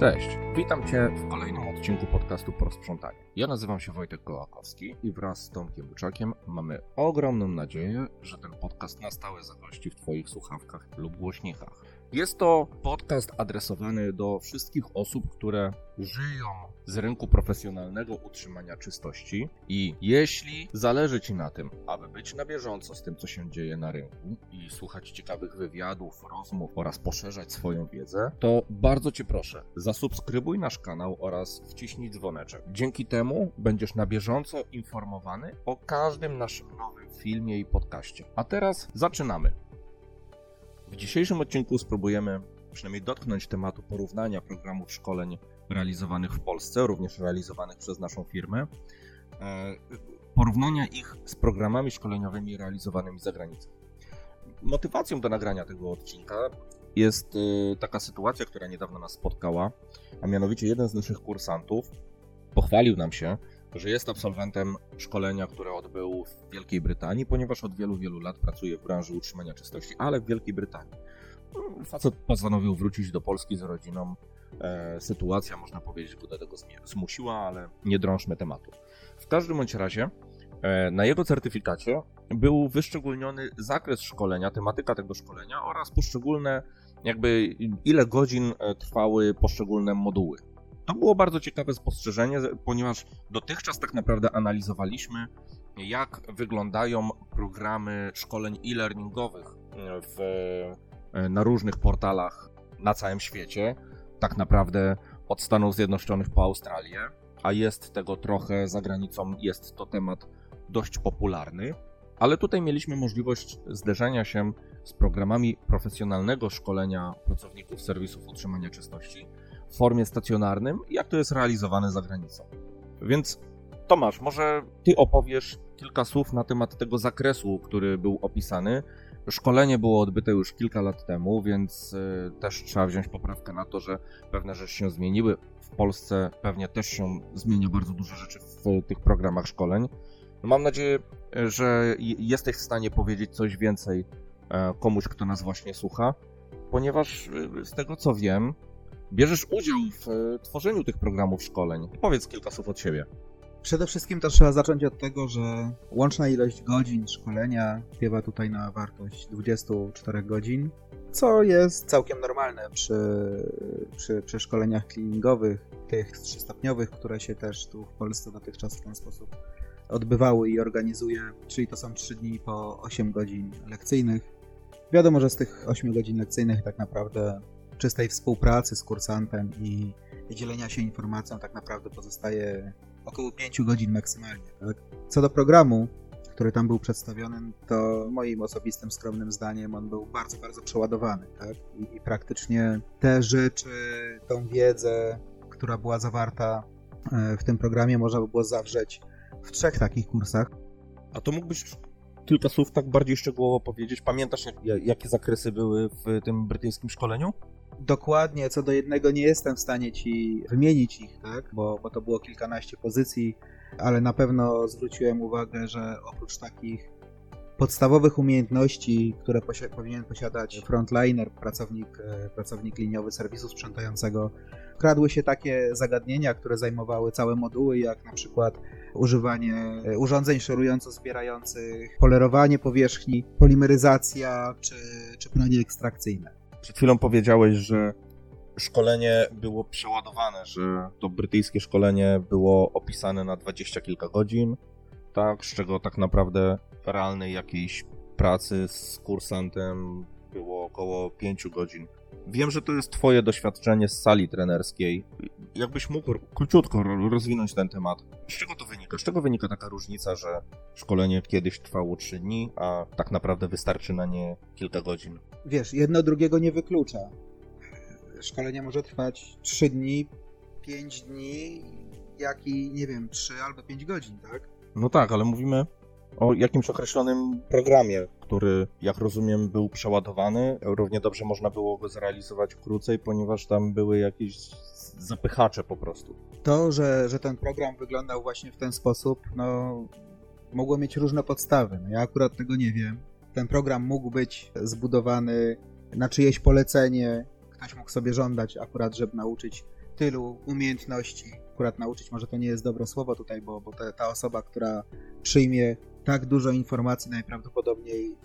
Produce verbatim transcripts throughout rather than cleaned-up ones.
Cześć, witam Cię w kolejnym odcinku podcastu ProSprzątanie. Ja nazywam się Wojtek Kołakowski i wraz z Tomkiem Łuczakiem mamy ogromną nadzieję, że ten podcast na stałe zagości w Twoich słuchawkach lub głośnikach. Jest to podcast adresowany do wszystkich osób, które żyją z rynku profesjonalnego utrzymania czystości i jeśli zależy Ci na tym, aby być na bieżąco z tym, co się dzieje na rynku i słuchać ciekawych wywiadów, rozmów oraz poszerzać swoją wiedzę, to bardzo Cię proszę, zasubskrybuj nasz kanał oraz wciśnij dzwoneczek. Dzięki temu będziesz na bieżąco informowany o każdym naszym nowym filmie i podcaście. A teraz zaczynamy. W dzisiejszym odcinku spróbujemy przynajmniej dotknąć tematu porównania programów szkoleń realizowanych w Polsce, również realizowanych przez naszą firmę, porównania ich z programami szkoleniowymi realizowanymi za granicą. Motywacją do nagrania tego odcinka jest taka sytuacja, która niedawno nas spotkała, a mianowicie jeden z naszych kursantów pochwalił nam się, że jest absolwentem szkolenia, które odbył w Wielkiej Brytanii, ponieważ od wielu, wielu lat pracuje w branży utrzymania czystości, ale w Wielkiej Brytanii. Facet postanowił wrócić do Polski z rodziną. E, sytuacja, można powiedzieć, go do tego zmusiła, ale nie drążmy tematu. W każdym bądź razie e, na jego certyfikacie był wyszczególniony zakres szkolenia, tematyka tego szkolenia oraz poszczególne, jakby ile godzin trwały poszczególne moduły. To było bardzo ciekawe spostrzeżenie, ponieważ dotychczas tak naprawdę analizowaliśmy, jak wyglądają programy szkoleń e-learningowych w, na różnych portalach na całym świecie, tak naprawdę od Stanów Zjednoczonych po Australię, a jest tego trochę za granicą, jest to temat dość popularny, ale tutaj mieliśmy możliwość zderzenia się z programami profesjonalnego szkolenia pracowników serwisów utrzymania czystości w formie stacjonarnym, jak to jest realizowane za granicą. Więc Tomasz, może Ty opowiesz kilka słów na temat tego zakresu, który był opisany. Szkolenie było odbyte już kilka lat temu, więc też trzeba wziąć poprawkę na to, że pewne rzeczy się zmieniły. W Polsce pewnie też się zmienia bardzo dużo rzeczy w tych programach szkoleń. Mam nadzieję, że jesteś w stanie powiedzieć coś więcej komuś, kto nas właśnie słucha, ponieważ z tego co wiem, bierzesz udział w tworzeniu tych programów szkoleń. Powiedz kilka słów od siebie. Przede wszystkim to trzeba zacząć od tego, że łączna ilość godzin szkolenia wpływa tutaj na wartość dwudziestu czterech godzin, co jest całkiem normalne przy, przy, przy szkoleniach cleaningowych, tych trzystopniowych, które się też tu w Polsce dotychczas w ten sposób odbywały i organizuje, czyli to są trzy dni po osiem godzin lekcyjnych. Wiadomo, że z tych ośmiu godzin lekcyjnych tak naprawdę czystej współpracy z kursantem i dzielenia się informacją tak naprawdę pozostaje około pięciu godzin maksymalnie. Tak? Co do programu, który tam był przedstawiony, to moim osobistym, skromnym zdaniem on był bardzo, bardzo przeładowany. Tak? I, I praktycznie te rzeczy, tą wiedzę, która była zawarta w tym programie, można by było zawrzeć w trzech takich kursach. A to mógłbyś kilka słów tak bardziej szczegółowo powiedzieć? Pamiętasz, jak, jakie zakresy były w tym brytyjskim szkoleniu? Dokładnie, co do jednego nie jestem w stanie Ci wymienić ich, tak? bo, bo to było kilkanaście pozycji, ale na pewno zwróciłem uwagę, że oprócz takich podstawowych umiejętności, które posi- powinien posiadać frontliner, pracownik, pracownik liniowy serwisu sprzątającego, kradły się takie zagadnienia, które zajmowały całe moduły, jak na przykład używanie urządzeń szorująco-zbierających, polerowanie powierzchni, polimeryzacja czy, czy pranie ekstrakcyjne. Przed chwilą powiedziałeś, że szkolenie było przeładowane, że to brytyjskie szkolenie było opisane na dwadzieścia kilka godzin, tak, z czego tak naprawdę realnej jakiejś pracy z kursantem było około pięciu godzin. Wiem, że to jest Twoje doświadczenie z sali trenerskiej. Jakbyś mógł króciutko rozwinąć ten temat. Z czego to wynika? Z czego wynika taka różnica, że szkolenie kiedyś trwało trzy dni, a tak naprawdę wystarczy na nie kilka godzin? Wiesz, jedno drugiego nie wyklucza. Szkolenie może trwać trzy dni, pięć dni, jak i, nie wiem, trzy albo pięć godzin, tak? No tak, ale mówimy o jakimś określonym programie, który, jak rozumiem, był przeładowany. Równie dobrze można było go zrealizować krócej, ponieważ tam były jakieś zapychacze po prostu. To, że, że ten program wyglądał właśnie w ten sposób, no, mogło mieć różne podstawy. No, ja akurat tego nie wiem. Ten program mógł być zbudowany na czyjeś polecenie. Ktoś mógł sobie żądać akurat, żeby nauczyć tylu umiejętności. Akurat nauczyć może to nie jest dobre słowo tutaj, bo, bo ta, ta osoba, która przyjmie tak dużo informacji najprawdopodobniej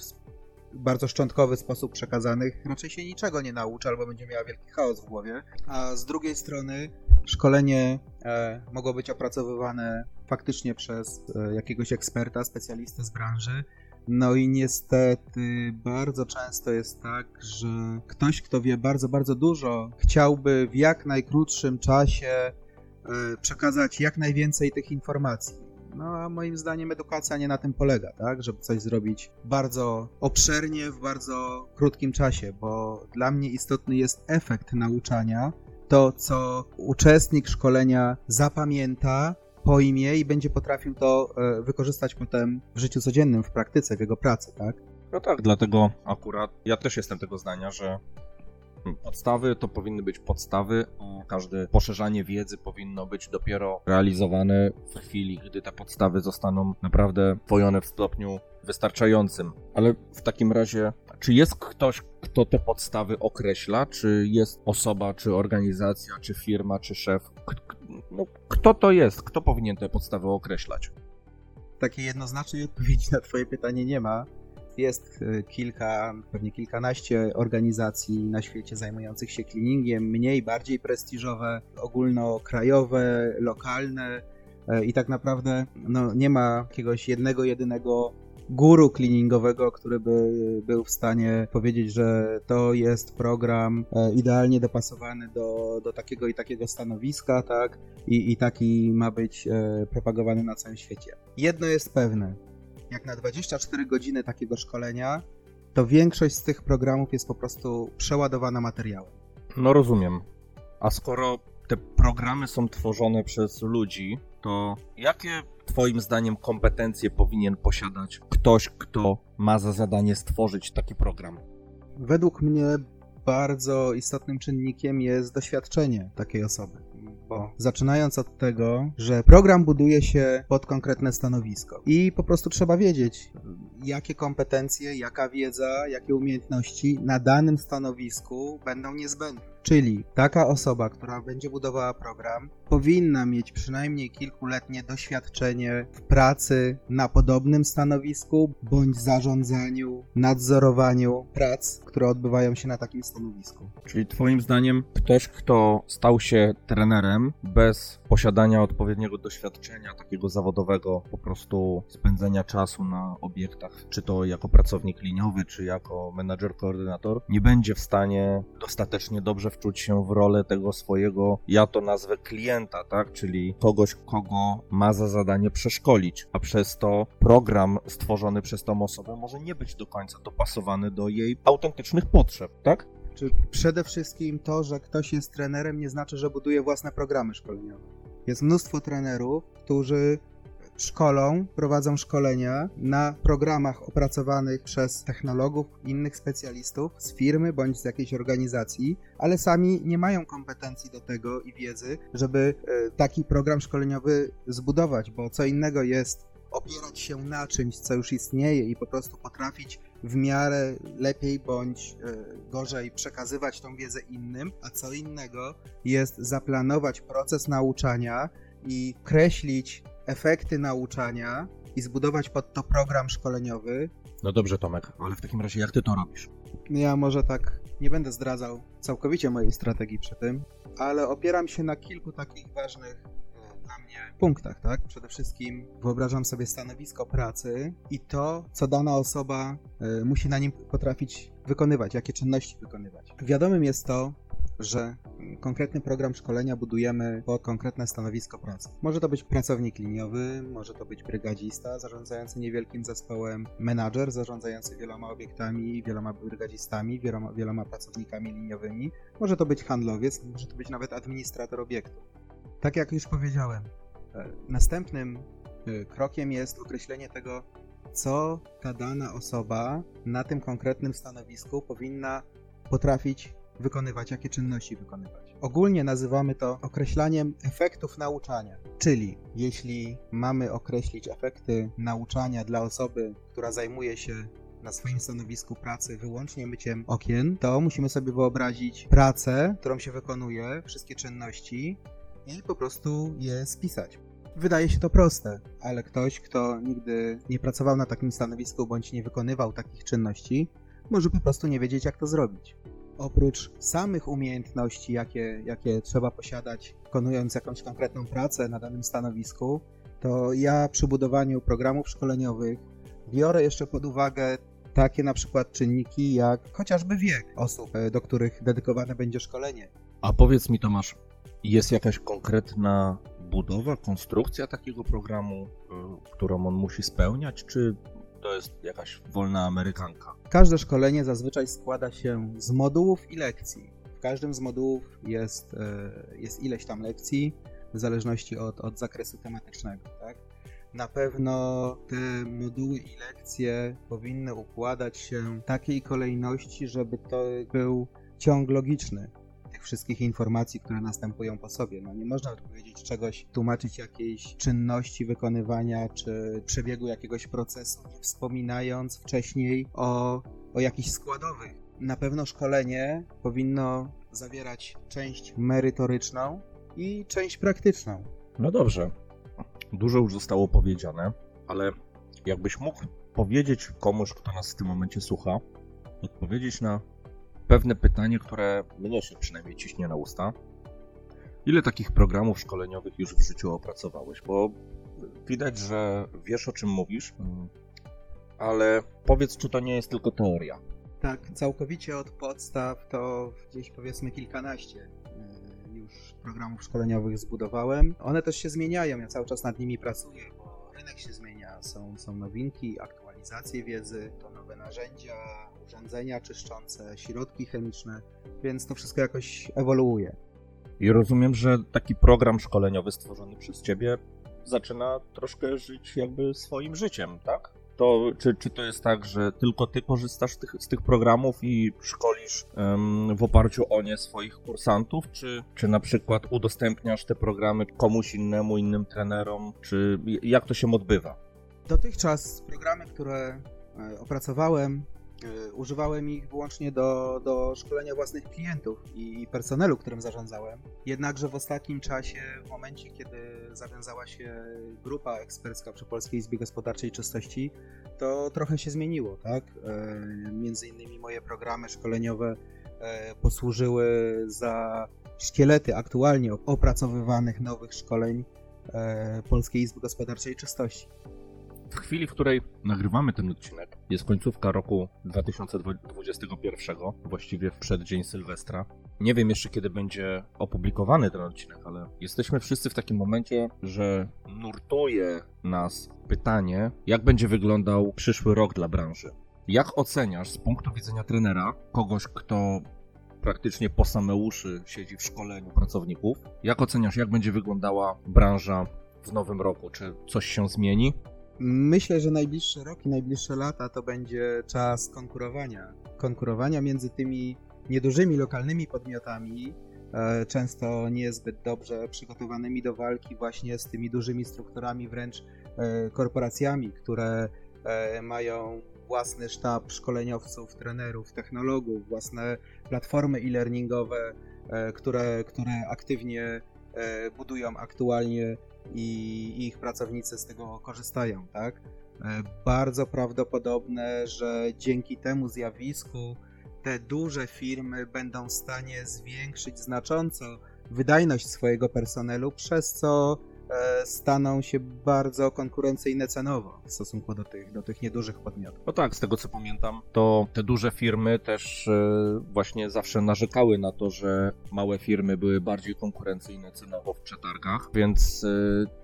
w bardzo szczątkowy sposób przekazanych, raczej się niczego nie nauczy albo będzie miała wielki chaos w głowie. A z drugiej strony szkolenie e, mogło być opracowywane faktycznie przez e, jakiegoś eksperta, specjalistę z branży. No i niestety bardzo często jest tak, że ktoś, kto wie bardzo, bardzo dużo, chciałby w jak najkrótszym czasie przekazać jak najwięcej tych informacji. No a moim zdaniem edukacja nie na tym polega, tak? Żeby coś zrobić bardzo obszernie, w bardzo krótkim czasie, bo dla mnie istotny jest efekt nauczania, to co uczestnik szkolenia zapamięta, pojmie i będzie potrafił to wykorzystać potem w życiu codziennym, w praktyce, w jego pracy, tak? No tak, dlatego akurat ja też jestem tego zdania, że podstawy to powinny być podstawy, a każde poszerzanie wiedzy powinno być dopiero realizowane w chwili, gdy te podstawy zostaną naprawdę wpojone w stopniu wystarczającym. Ale w takim razie, czy jest ktoś, kto te podstawy określa? Czy jest osoba, czy organizacja, czy firma, czy szef? K- no, kto to jest? Kto powinien te podstawy określać? Takiej jednoznacznej odpowiedzi na twoje pytanie nie ma. Jest kilka, pewnie kilkanaście organizacji na świecie zajmujących się cleaningiem, mniej, bardziej prestiżowe, ogólnokrajowe, lokalne i tak naprawdę no, nie ma jakiegoś jednego, jedynego guru cleaningowego, który by był w stanie powiedzieć, że to jest program idealnie dopasowany do, do takiego i takiego stanowiska, tak? I, i taki ma być propagowany na całym świecie. Jedno jest pewne. Jak na dwadzieścia cztery godziny takiego szkolenia, to większość z tych programów jest po prostu przeładowana materiałem. No rozumiem. A skoro te programy są tworzone przez ludzi, to jakie twoim zdaniem kompetencje powinien posiadać ktoś, kto ma za zadanie stworzyć taki program? Według mnie bardzo istotnym czynnikiem jest doświadczenie takiej osoby. Bo zaczynając od tego, że program buduje się pod konkretne stanowisko i po prostu trzeba wiedzieć, jakie kompetencje, jaka wiedza, jakie umiejętności na danym stanowisku będą niezbędne. Czyli taka osoba, która będzie budowała program, powinna mieć przynajmniej kilkuletnie doświadczenie w pracy na podobnym stanowisku bądź zarządzaniu, nadzorowaniu prac, które odbywają się na takim stanowisku. Czyli twoim zdaniem ktoś, kto stał się trenerem bez posiadania odpowiedniego doświadczenia takiego zawodowego, po prostu spędzenia czasu na obiektach, czy to jako pracownik liniowy, czy jako menadżer, koordynator, nie będzie w stanie dostatecznie dobrze wczuć się w rolę tego swojego, ja to nazwę klienta, tak? Czyli kogoś, kogo ma za zadanie przeszkolić, a przez to program stworzony przez tą osobę może nie być do końca dopasowany do jej autentycznych potrzeb, tak? Czy przede wszystkim to, że ktoś jest trenerem, nie znaczy, że buduje własne programy szkoleniowe. Jest mnóstwo trenerów, którzy szkolą, prowadzą szkolenia na programach opracowanych przez technologów, innych specjalistów z firmy bądź z jakiejś organizacji, ale sami nie mają kompetencji do tego i wiedzy, żeby taki program szkoleniowy zbudować, bo co innego jest opierać się na czymś, co już istnieje i po prostu potrafić w miarę lepiej bądź gorzej przekazywać tą wiedzę innym, a co innego jest zaplanować proces nauczania i kreślić efekty nauczania i zbudować pod to program szkoleniowy. No dobrze, Tomek, ale w takim razie jak ty to robisz? Ja może tak nie będę zdradzał całkowicie mojej strategii przy tym, ale opieram się na kilku takich ważnych dla mnie punktach, tak? Przede wszystkim wyobrażam sobie stanowisko pracy i to, co dana osoba y, musi na nim potrafić wykonywać, jakie czynności wykonywać. Wiadomym jest to, że konkretny program szkolenia budujemy pod konkretne stanowisko pracy. Może to być pracownik liniowy, może to być brygadzista zarządzający niewielkim zespołem, menadżer zarządzający wieloma obiektami, wieloma brygadzistami, wieloma, wieloma pracownikami liniowymi, może to być handlowiec, może to być nawet administrator obiektu. Tak jak już powiedziałem, następnym krokiem jest określenie tego, co ta dana osoba na tym konkretnym stanowisku powinna potrafić wykonywać, jakie czynności wykonywać. Ogólnie nazywamy to określaniem efektów nauczania, czyli jeśli mamy określić efekty nauczania dla osoby, która zajmuje się na swoim stanowisku pracy wyłącznie myciem okien, to musimy sobie wyobrazić pracę, którą się wykonuje, wszystkie czynności i po prostu je spisać. Wydaje się to proste, ale ktoś, kto nigdy nie pracował na takim stanowisku bądź nie wykonywał takich czynności, może po prostu nie wiedzieć, jak to zrobić. Oprócz samych umiejętności, jakie, jakie trzeba posiadać, wykonując jakąś konkretną pracę na danym stanowisku, to ja przy budowaniu programów szkoleniowych biorę jeszcze pod uwagę takie na przykład czynniki jak chociażby wiek osób, do których dedykowane będzie szkolenie. A powiedz mi, Tomasz, jest jakaś konkretna budowa, konstrukcja takiego programu, którą on musi spełniać, czy to jest jakaś wolna amerykanka? Każde szkolenie zazwyczaj składa się z modułów i lekcji. W każdym z modułów jest, jest ileś tam lekcji, w zależności od, od zakresu tematycznego, tak? Na pewno te moduły i lekcje powinny układać się w takiej kolejności, żeby to był ciąg logiczny tych wszystkich informacji, które następują po sobie. No nie można powiedzieć czegoś, tłumaczyć jakiejś czynności wykonywania czy przebiegu jakiegoś procesu, nie wspominając wcześniej o, o jakichś składowych. Na pewno szkolenie powinno zawierać część merytoryczną i część praktyczną. No dobrze, dużo już zostało powiedziane, ale jakbyś mógł powiedzieć komuś, kto nas w tym momencie słucha, odpowiedzieć na pewne pytanie, które mnie się przynajmniej ciśnie na usta. Ile takich programów szkoleniowych już w życiu opracowałeś? Bo widać, że wiesz, o czym mówisz, ale powiedz, czy to nie jest tylko teoria. Tak, całkowicie od podstaw to gdzieś powiedzmy kilkanaście już programów szkoleniowych zbudowałem. One też się zmieniają, ja cały czas nad nimi pracuję, bo rynek się zmienia, są, są nowinki, aktualizacje wiedzy, to nowe narzędzia, urządzenia czyszczące, środki chemiczne, więc to wszystko jakoś ewoluuje. I rozumiem, że taki program szkoleniowy stworzony przez Ciebie zaczyna troszkę żyć jakby swoim życiem, tak? To, czy, czy to jest tak, że tylko Ty korzystasz tych, z tych programów i szkolisz ym, w oparciu o nie swoich kursantów, czy, czy na przykład udostępniasz te programy komuś innemu, innym trenerom, czy jak to się odbywa? Dotychczas programy, które opracowałem, yy, używałem ich wyłącznie do, do szkolenia własnych klientów i personelu, którym zarządzałem. Jednakże w ostatnim czasie, w momencie, kiedy zawiązała się grupa ekspercka przy Polskiej Izbie Gospodarczej Czystości, to trochę się zmieniło, tak? Yy, między innymi moje programy szkoleniowe yy, posłużyły za szkielety aktualnie opracowywanych nowych szkoleń yy, Polskiej Izby Gospodarczej Czystości. W chwili, w której nagrywamy ten odcinek, jest końcówka roku dwa tysiące dwudziestego pierwszego, właściwie w przeddzień Sylwestra. Nie wiem jeszcze, kiedy będzie opublikowany ten odcinek, ale jesteśmy wszyscy w takim momencie, że nurtuje nas pytanie, jak będzie wyglądał przyszły rok dla branży. Jak oceniasz z punktu widzenia trenera, kogoś, kto praktycznie po same uszy siedzi w szkoleniu pracowników, jak oceniasz, jak będzie wyglądała branża w nowym roku? Czy coś się zmieni? Myślę, że najbliższy rok i najbliższe lata to będzie czas konkurowania. Konkurowania między tymi niedużymi lokalnymi podmiotami, często niezbyt dobrze przygotowanymi do walki właśnie z tymi dużymi strukturami, wręcz korporacjami, które mają własny sztab szkoleniowców, trenerów, technologów, własne platformy e-learningowe, które, które aktywnie budują aktualnie i ich pracownicy z tego korzystają, tak? Bardzo prawdopodobne, że dzięki temu zjawisku te duże firmy będą w stanie zwiększyć znacząco wydajność swojego personelu, przez co staną się bardzo konkurencyjne cenowo w stosunku do tych, do tych niedużych podmiotów. No tak, z tego co pamiętam, to te duże firmy też właśnie zawsze narzekały na to, że małe firmy były bardziej konkurencyjne cenowo w przetargach, więc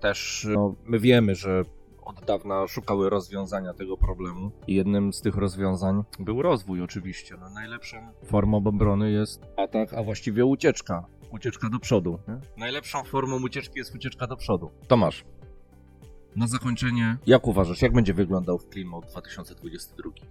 też no, my wiemy, że od dawna szukały rozwiązania tego problemu i jednym z tych rozwiązań był rozwój oczywiście. No, najlepszą formą obrony jest atak, a właściwie ucieczka. Ucieczka do przodu. Nie? Najlepszą formą ucieczki jest ucieczka do przodu. Tomasz, na zakończenie, jak uważasz, jak będzie wyglądał Clean Mode dwa tysiące dwudziesty drugi?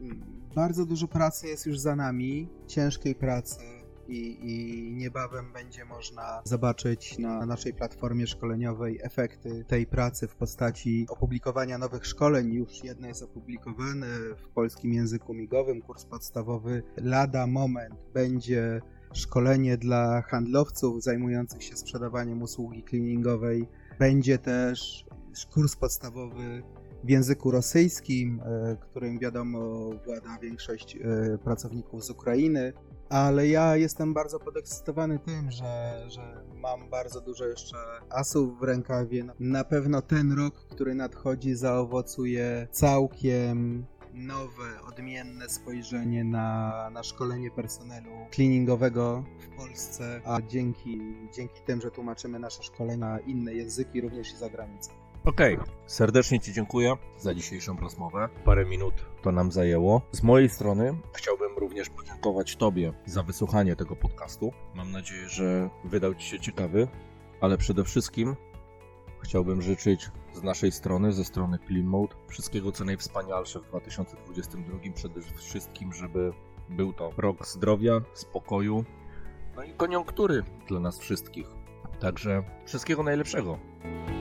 Bardzo dużo pracy jest już za nami, ciężkiej pracy i, i niebawem będzie można zobaczyć na naszej platformie szkoleniowej efekty tej pracy w postaci opublikowania nowych szkoleń. Już jedno jest opublikowane w polskim języku migowym, kurs podstawowy. Lada moment będzie szkolenie dla handlowców zajmujących się sprzedawaniem usługi cleaningowej. Będzie też kurs podstawowy w języku rosyjskim, którym wiadomo włada większość pracowników z Ukrainy, ale ja jestem bardzo podekscytowany tym, że, że mam bardzo dużo jeszcze asów w rękawie. Na pewno ten rok, który nadchodzi, zaowocuje całkiem nowe, odmienne spojrzenie na, na szkolenie personelu cleaningowego w Polsce, a dzięki, dzięki tym, że tłumaczymy nasze szkolenia na inne języki, również i za granicą. Okej, okay. Serdecznie Ci dziękuję za dzisiejszą rozmowę. Parę minut to nam zajęło. Z mojej strony chciałbym również podziękować Tobie za wysłuchanie tego podcastu. Mam nadzieję, że wydał Ci się ciekawy, ale przede wszystkim chciałbym życzyć z naszej strony, ze strony Clean Mode, wszystkiego co najwspanialsze w dwa tysiące dwudziestym drugim. Przede wszystkim, żeby był to rok zdrowia, spokoju, no i koniunktury dla nas wszystkich. Także wszystkiego najlepszego.